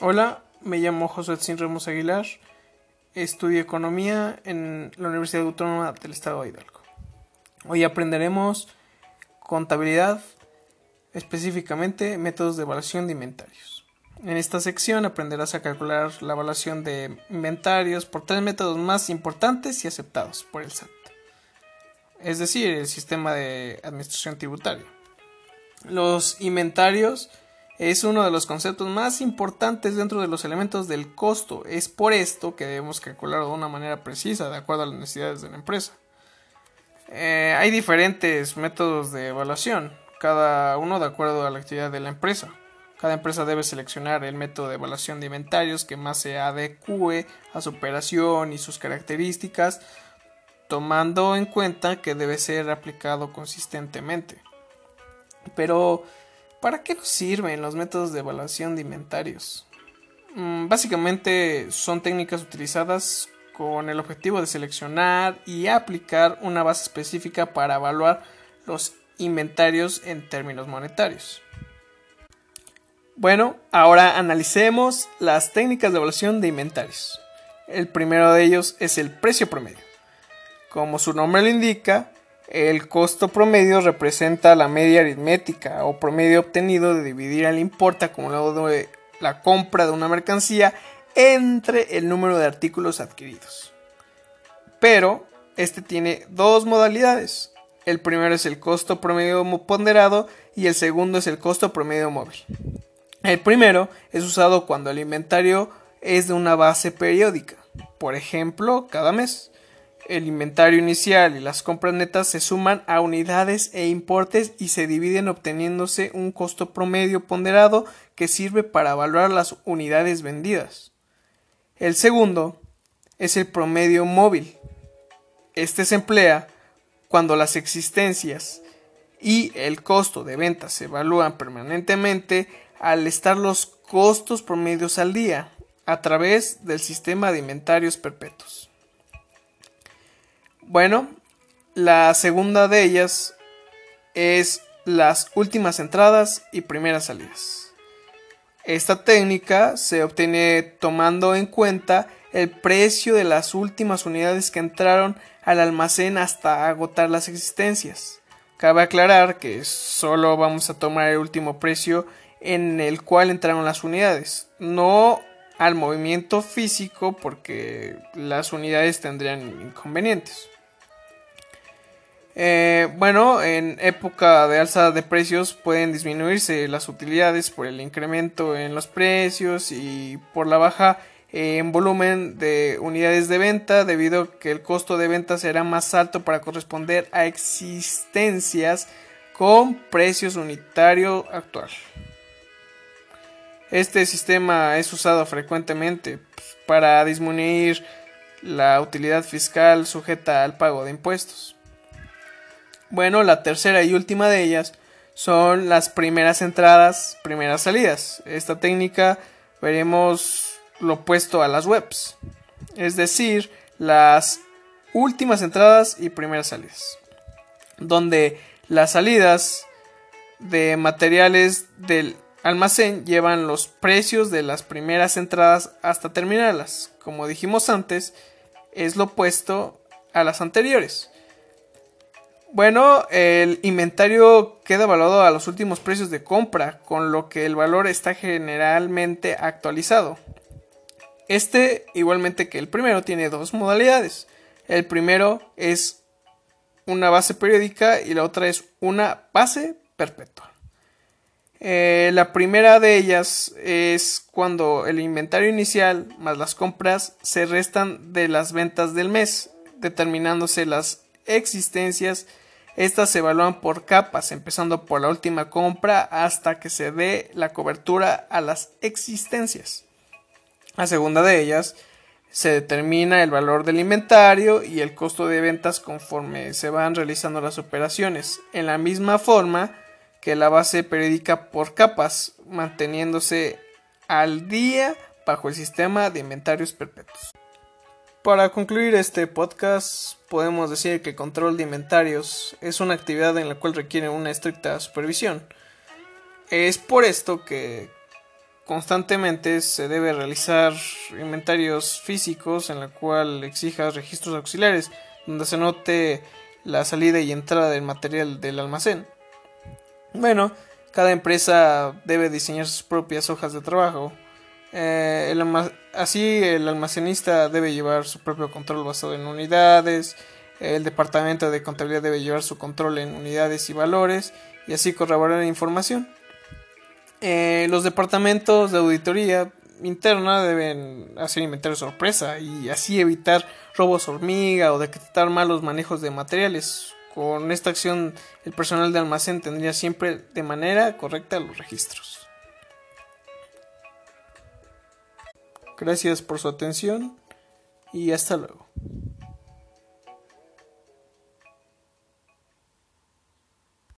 Hola, me llamo José Edinson Ramos Aguilar, estudio Economía en la Universidad Autónoma del Estado de Hidalgo. Hoy aprenderemos contabilidad, específicamente métodos de evaluación de inventarios. En esta sección aprenderás a calcular la evaluación de inventarios por tres métodos más importantes y aceptados por el SAT, es decir, el Sistema de Administración Tributaria. Los inventarios es uno de los conceptos más importantes dentro de los elementos del costo. Es por esto que debemos calcularlo de una manera precisa, de acuerdo a las necesidades de la empresa. Hay diferentes métodos de evaluación, cada uno de acuerdo a la actividad de la empresa. Cada empresa debe seleccionar el método de evaluación de inventarios que más se adecue a su operación y sus características, tomando en cuenta que debe ser aplicado consistentemente. Pero ¿para qué nos sirven los métodos de evaluación de inventarios? Básicamente son técnicas utilizadas con el objetivo de seleccionar y aplicar una base específica para evaluar los inventarios en términos monetarios. Bueno, ahora analicemos las técnicas de evaluación de inventarios. El primero de ellos es el precio promedio. Como su nombre lo indica, el costo promedio representa la media aritmética o promedio obtenido de dividir el importe acumulado de la compra de una mercancía entre el número de artículos adquiridos. Pero este tiene dos modalidades. El primero es el costo promedio ponderado y el segundo es el costo promedio móvil. El primero es usado cuando el inventario es de una base periódica, por ejemplo, cada mes. El inventario inicial y las compras netas se suman a unidades e importes y se dividen, obteniéndose un costo promedio ponderado que sirve para evaluar las unidades vendidas. El segundo es el promedio móvil. Este se emplea cuando las existencias y el costo de venta se evalúan permanentemente al estar los costos promedios al día a través del sistema de inventarios perpetuos. Bueno, la segunda de ellas es las últimas entradas y primeras salidas. Esta técnica se obtiene tomando en cuenta el precio de las últimas unidades que entraron al almacén hasta agotar las existencias. Cabe aclarar que solo vamos a tomar el último precio en el cual entraron las unidades, no al movimiento físico, porque las unidades tendrían inconvenientes. Bueno, en época de alza de precios pueden disminuirse las utilidades por el incremento en los precios y por la baja en volumen de unidades de venta, debido a que el costo de venta será más alto para corresponder a existencias con precios unitario actual. Este sistema es usado frecuentemente para disminuir la utilidad fiscal sujeta al pago de impuestos. Bueno, la tercera y última de ellas son las primeras entradas, primeras salidas. Esta técnica veremos lo opuesto a las webs, es decir, las últimas entradas y primeras salidas, donde las salidas de materiales del almacén llevan los precios de las primeras entradas hasta terminarlas. Como dijimos antes, es lo opuesto a las anteriores. Bueno, el inventario queda evaluado a los últimos precios de compra, con lo que el valor está generalmente actualizado. Este, igualmente que el primero, tiene dos modalidades. El primero es una base periódica y la otra es una base perpetua. La primera de ellas es cuando el inventario inicial más las compras se restan de las ventas del mes, determinándose las existencias. Estas se evalúan por capas, empezando por la última compra hasta que se dé la cobertura a las existencias. La segunda de ellas se determina el valor del inventario y el costo de ventas conforme se van realizando las operaciones, en la misma forma que la base periódica por capas, manteniéndose al día bajo el sistema de inventarios perpetuos. Para concluir este podcast, podemos decir que el control de inventarios es una actividad en la cual requiere una estricta supervisión. Es por esto que Constantemente se debe realizar inventarios físicos en la cual exijas registros auxiliares donde se note la salida y entrada del material del almacén. Bueno, cada empresa debe diseñar sus propias hojas de trabajo. Así el almacenista debe llevar su propio control basado en unidades, el departamento de contabilidad debe llevar su control en unidades y valores y así corroborar la información. Los departamentos de auditoría interna deben hacer inventario sorpresa y así evitar robos hormiga o detectar malos manejos de materiales. Con esta acción el personal de almacén tendría siempre de manera correcta los registros. Gracias por su atención y hasta luego.